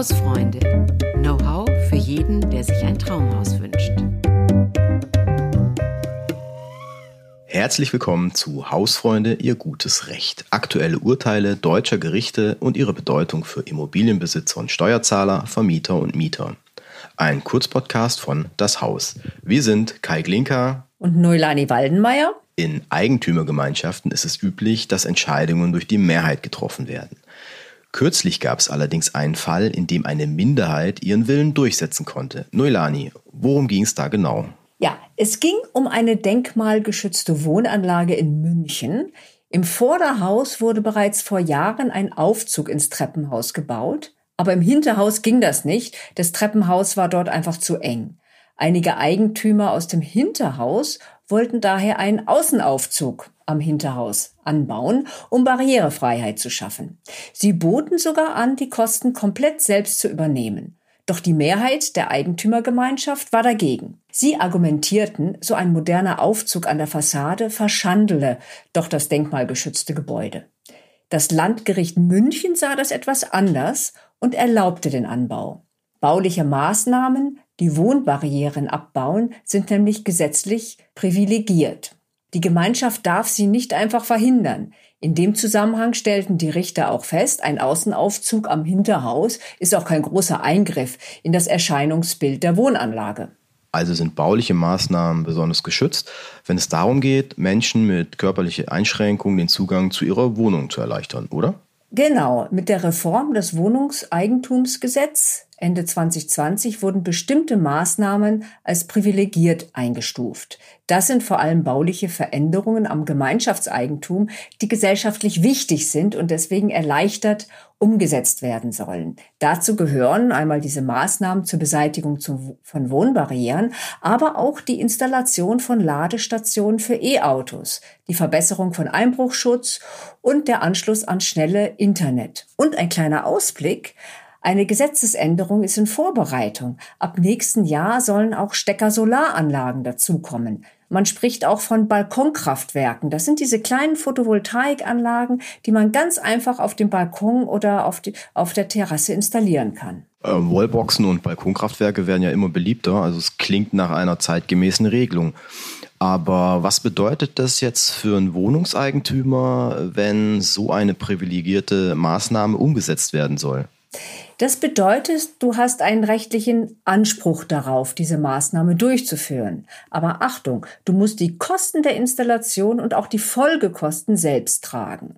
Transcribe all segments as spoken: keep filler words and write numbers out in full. Hausfreunde. Know-how für jeden, der sich ein Traumhaus wünscht. Herzlich willkommen zu Hausfreunde, Ihr gutes Recht. Aktuelle Urteile deutscher Gerichte und ihre Bedeutung für Immobilienbesitzer und Steuerzahler, Vermieter und Mieter. Ein Kurzpodcast von Das Haus. Wir sind Kai Klinker und Noelani Waldenmeier. In Eigentümergemeinschaften ist es üblich, dass Entscheidungen durch die Mehrheit getroffen werden. Kürzlich gab es allerdings einen Fall, in dem eine Minderheit ihren Willen durchsetzen konnte. Noelani, worum ging es da genau? Ja, es ging um eine denkmalgeschützte Wohnanlage in München. Im Vorderhaus wurde bereits vor Jahren ein Aufzug ins Treppenhaus gebaut, aber im Hinterhaus ging das nicht. Das Treppenhaus war dort einfach zu eng. Einige Eigentümer aus dem Hinterhaus wollten daher einen Außenaufzug am Hinterhaus anbauen, um Barrierefreiheit zu schaffen. Sie boten sogar an, die Kosten komplett selbst zu übernehmen. Doch die Mehrheit der Eigentümergemeinschaft war dagegen. Sie argumentierten, so ein moderner Aufzug an der Fassade verschandele doch das denkmalgeschützte Gebäude. Das Landgericht München sah das etwas anders und erlaubte den Anbau. Bauliche Maßnahmen, die Wohnbarrieren abbauen, sind nämlich gesetzlich privilegiert. Die Gemeinschaft darf sie nicht einfach verhindern. In dem Zusammenhang stellten die Richter auch fest, ein Außenaufzug am Hinterhaus ist auch kein großer Eingriff in das Erscheinungsbild der Wohnanlage. Also sind bauliche Maßnahmen besonders geschützt, wenn es darum geht, Menschen mit körperlichen Einschränkungen den Zugang zu ihrer Wohnung zu erleichtern, oder? Genau, mit der Reform des Wohnungseigentumsgesetz Ende zwanzig zwanzig wurden bestimmte Maßnahmen als privilegiert eingestuft. Das sind vor allem bauliche Veränderungen am Gemeinschaftseigentum, die gesellschaftlich wichtig sind und deswegen erleichtert umgesetzt werden sollen. Dazu gehören einmal diese Maßnahmen zur Beseitigung von Wohnbarrieren, aber auch die Installation von Ladestationen für E-Autos, die Verbesserung von Einbruchschutz und der Anschluss an schnelle Internet. Und ein kleiner Ausblick: Eine Gesetzesänderung ist in Vorbereitung. Ab nächsten Jahr sollen auch Stecker-Solaranlagen dazukommen. Man spricht auch von Balkonkraftwerken. Das sind diese kleinen Photovoltaikanlagen, die man ganz einfach auf dem Balkon oder auf, die, auf der Terrasse installieren kann. Ähm, Wallboxen und Balkonkraftwerke werden ja immer beliebter. Also es klingt nach einer zeitgemäßen Regelung. Aber was bedeutet das jetzt für einen Wohnungseigentümer, wenn so eine privilegierte Maßnahme umgesetzt werden soll? Das bedeutet, du hast einen rechtlichen Anspruch darauf, diese Maßnahme durchzuführen. Aber Achtung, du musst die Kosten der Installation und auch die Folgekosten selbst tragen.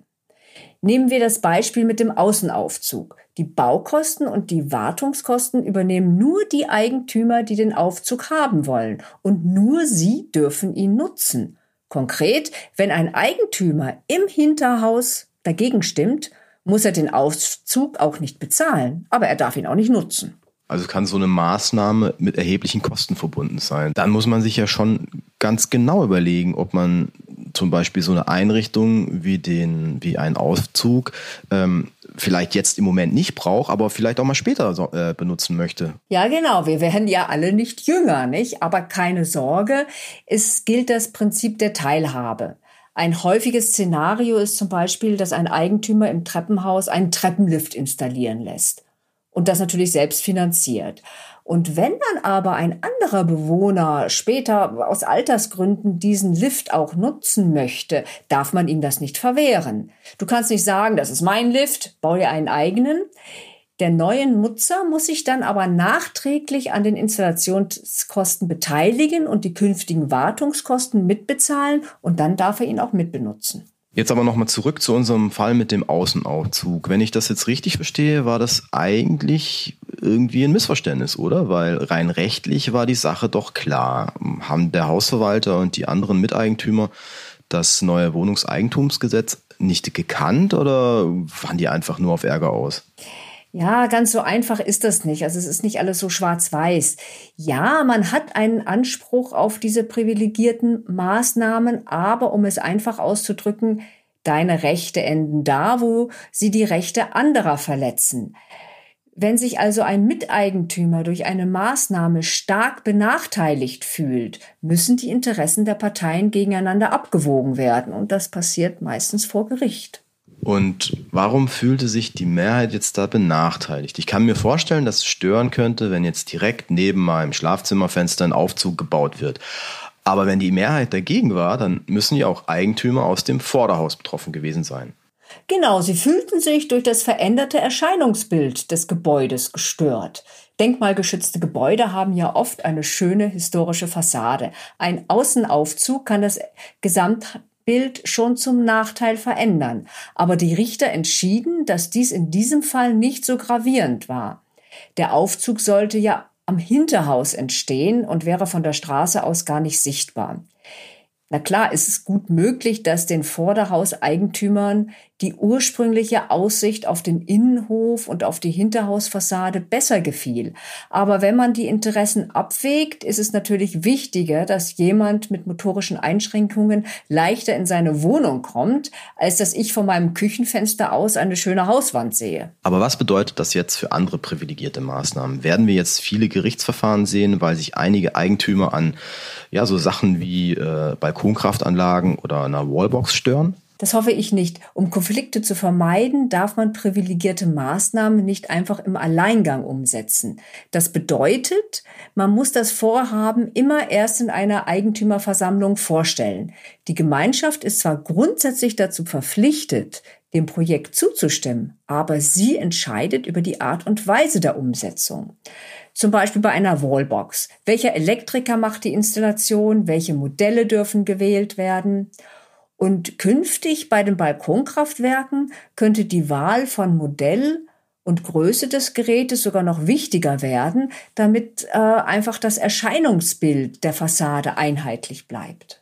Nehmen wir das Beispiel mit dem Außenaufzug. Die Baukosten und die Wartungskosten übernehmen nur die Eigentümer, die den Aufzug haben wollen. Und nur sie dürfen ihn nutzen. Konkret, wenn ein Eigentümer im Hinterhaus dagegen stimmt, muss er den Aufzug auch nicht bezahlen, aber er darf ihn auch nicht nutzen. Also kann so eine Maßnahme mit erheblichen Kosten verbunden sein. Dann muss man sich ja schon ganz genau überlegen, ob man zum Beispiel so eine Einrichtung wie, den, wie einen Aufzug ähm, vielleicht jetzt im Moment nicht braucht, aber vielleicht auch mal später so, äh, benutzen möchte. Ja, genau. Wir werden ja alle nicht jünger, nicht? Aber keine Sorge, es gilt das Prinzip der Teilhabe. Ein häufiges Szenario ist zum Beispiel, dass ein Eigentümer im Treppenhaus einen Treppenlift installieren lässt und das natürlich selbst finanziert. Und wenn dann aber ein anderer Bewohner später aus Altersgründen diesen Lift auch nutzen möchte, darf man ihm das nicht verwehren. Du kannst nicht sagen, das ist mein Lift, bau dir einen eigenen. Der neue Nutzer muss sich dann aber nachträglich an den Installationskosten beteiligen und die künftigen Wartungskosten mitbezahlen und dann darf er ihn auch mitbenutzen. Jetzt aber nochmal zurück zu unserem Fall mit dem Außenaufzug. Wenn ich das jetzt richtig verstehe, war das eigentlich irgendwie ein Missverständnis, oder? Weil rein rechtlich war die Sache doch klar. Haben der Hausverwalter und die anderen Miteigentümer das neue Wohnungseigentumsgesetz nicht gekannt oder waren die einfach nur auf Ärger aus? Ja, ganz so einfach ist das nicht. Also es ist nicht alles so schwarz-weiß. Ja, man hat einen Anspruch auf diese privilegierten Maßnahmen, aber um es einfach auszudrücken, deine Rechte enden da, wo sie die Rechte anderer verletzen. Wenn sich also ein Miteigentümer durch eine Maßnahme stark benachteiligt fühlt, müssen die Interessen der Parteien gegeneinander abgewogen werden. Und das passiert meistens vor Gericht. Und warum fühlte sich die Mehrheit jetzt da benachteiligt? Ich kann mir vorstellen, dass es stören könnte, wenn jetzt direkt neben meinem Schlafzimmerfenster ein Aufzug gebaut wird. Aber wenn die Mehrheit dagegen war, dann müssen ja auch Eigentümer aus dem Vorderhaus betroffen gewesen sein. Genau, sie fühlten sich durch das veränderte Erscheinungsbild des Gebäudes gestört. Denkmalgeschützte Gebäude haben ja oft eine schöne historische Fassade. Ein Außenaufzug kann das Gesamtbild schon zum Nachteil verändern. Aber die Richter entschieden, dass dies in diesem Fall nicht so gravierend war. Der Aufzug sollte ja am Hinterhaus entstehen und wäre von der Straße aus gar nicht sichtbar. Na klar, ist es gut möglich, dass den Vorderhauseigentümern die ursprüngliche Aussicht auf den Innenhof und auf die Hinterhausfassade besser gefiel. Aber wenn man die Interessen abwägt, ist es natürlich wichtiger, dass jemand mit motorischen Einschränkungen leichter in seine Wohnung kommt, als dass ich von meinem Küchenfenster aus eine schöne Hauswand sehe. Aber was bedeutet das jetzt für andere privilegierte Maßnahmen? Werden wir jetzt viele Gerichtsverfahren sehen, weil sich einige Eigentümer an ja, so Sachen wie äh, Balkonkraftanlagen oder einer Wallbox stören? Das hoffe ich nicht. Um Konflikte zu vermeiden, darf man privilegierte Maßnahmen nicht einfach im Alleingang umsetzen. Das bedeutet, man muss das Vorhaben immer erst in einer Eigentümerversammlung vorstellen. Die Gemeinschaft ist zwar grundsätzlich dazu verpflichtet, dem Projekt zuzustimmen, aber sie entscheidet über die Art und Weise der Umsetzung. Zum Beispiel bei einer Wallbox. Welcher Elektriker macht die Installation? Welche Modelle dürfen gewählt werden? Und künftig bei den Balkonkraftwerken könnte die Wahl von Modell und Größe des Gerätes sogar noch wichtiger werden, damit äh, einfach das Erscheinungsbild der Fassade einheitlich bleibt.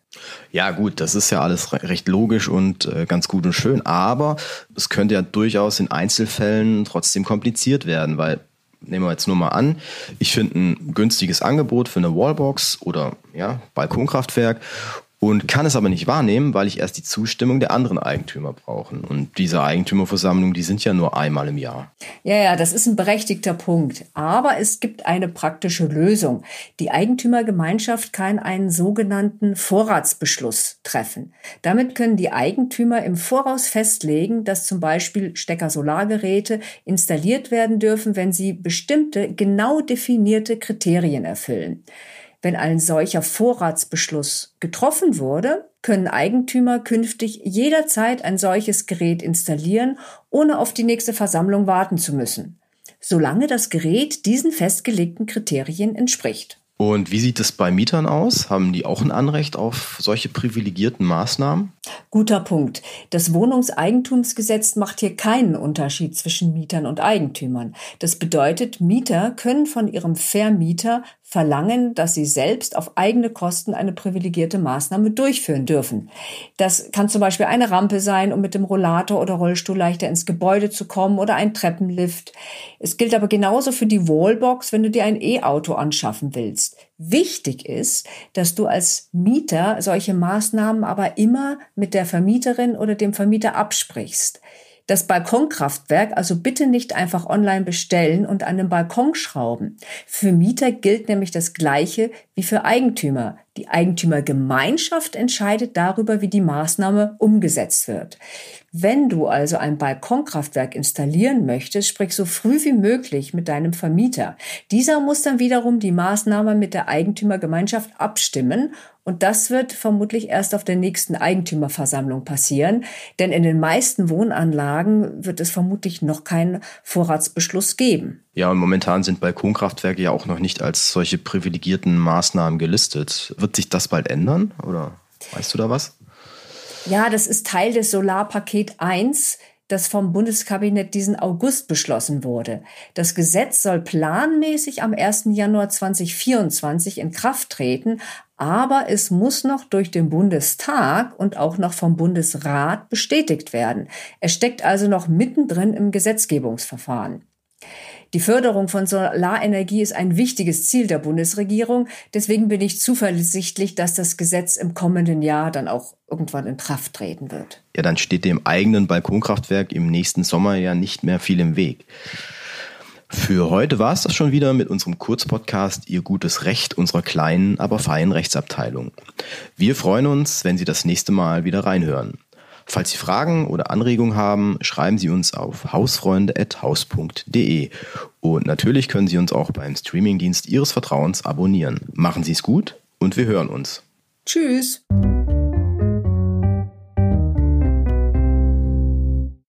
Ja gut, das ist ja alles recht logisch und äh, ganz gut und schön, aber es könnte ja durchaus in Einzelfällen trotzdem kompliziert werden, weil, nehmen wir jetzt nur mal an, ich finde ein günstiges Angebot für eine Wallbox oder ja, Balkonkraftwerk und kann es aber nicht wahrnehmen, weil ich erst die Zustimmung der anderen Eigentümer brauche. Und diese Eigentümerversammlungen, die sind ja nur einmal im Jahr. Ja, ja, das ist ein berechtigter Punkt. Aber es gibt eine praktische Lösung. Die Eigentümergemeinschaft kann einen sogenannten Vorratsbeschluss treffen. Damit können die Eigentümer im Voraus festlegen, dass zum Beispiel Stecker-Solargeräte installiert werden dürfen, wenn sie bestimmte, genau definierte Kriterien erfüllen. Wenn ein solcher Vorratsbeschluss getroffen wurde, können Eigentümer künftig jederzeit ein solches Gerät installieren, ohne auf die nächste Versammlung warten zu müssen, solange das Gerät diesen festgelegten Kriterien entspricht. Und wie sieht es bei Mietern aus? Haben die auch ein Anrecht auf solche privilegierten Maßnahmen? Guter Punkt. Das Wohnungseigentumsgesetz macht hier keinen Unterschied zwischen Mietern und Eigentümern. Das bedeutet, Mieter können von ihrem Vermieter verlangen, dass sie selbst auf eigene Kosten eine privilegierte Maßnahme durchführen dürfen. Das kann zum Beispiel eine Rampe sein, um mit dem Rollator oder Rollstuhl leichter ins Gebäude zu kommen oder ein Treppenlift. Es gilt aber genauso für die Wallbox, wenn du dir ein E-Auto anschaffen willst. Wichtig ist, dass du als Mieter solche Maßnahmen aber immer mit der Vermieterin oder dem Vermieter absprichst. Das Balkonkraftwerk also bitte nicht einfach online bestellen und an den Balkon schrauben. Für Mieter gilt nämlich das Gleiche wie für Eigentümer. Die Eigentümergemeinschaft entscheidet darüber, wie die Maßnahme umgesetzt wird. Wenn du also ein Balkonkraftwerk installieren möchtest, sprich so früh wie möglich mit deinem Vermieter. Dieser muss dann wiederum die Maßnahme mit der Eigentümergemeinschaft abstimmen und das wird vermutlich erst auf der nächsten Eigentümerversammlung passieren, denn in den meisten Wohnanlagen wird es vermutlich noch keinen Vorratsbeschluss geben. Ja, und momentan sind Balkonkraftwerke ja auch noch nicht als solche privilegierten Maßnahmen gelistet. Wird sich das bald ändern oder weißt du da was? Ja, das ist Teil des Solarpaket eins, das vom Bundeskabinett diesen August beschlossen wurde. Das Gesetz soll planmäßig am ersten Januar zweitausendvierundzwanzig in Kraft treten, aber es muss noch durch den Bundestag und auch noch vom Bundesrat bestätigt werden. Es steckt also noch mittendrin im Gesetzgebungsverfahren. Die Förderung von Solarenergie ist ein wichtiges Ziel der Bundesregierung. Deswegen bin ich zuversichtlich, dass das Gesetz im kommenden Jahr dann auch irgendwann in Kraft treten wird. Ja, dann steht dem eigenen Balkonkraftwerk im nächsten Sommer ja nicht mehr viel im Weg. Für heute war es das schon wieder mit unserem Kurzpodcast Ihr gutes Recht unserer kleinen, aber feinen Rechtsabteilung. Wir freuen uns, wenn Sie das nächste Mal wieder reinhören. Falls Sie Fragen oder Anregungen haben, schreiben Sie uns auf hausfreunde at haus punkt de. Und natürlich können Sie uns auch beim Streamingdienst Ihres Vertrauens abonnieren. Machen Sie es gut und wir hören uns. Tschüss.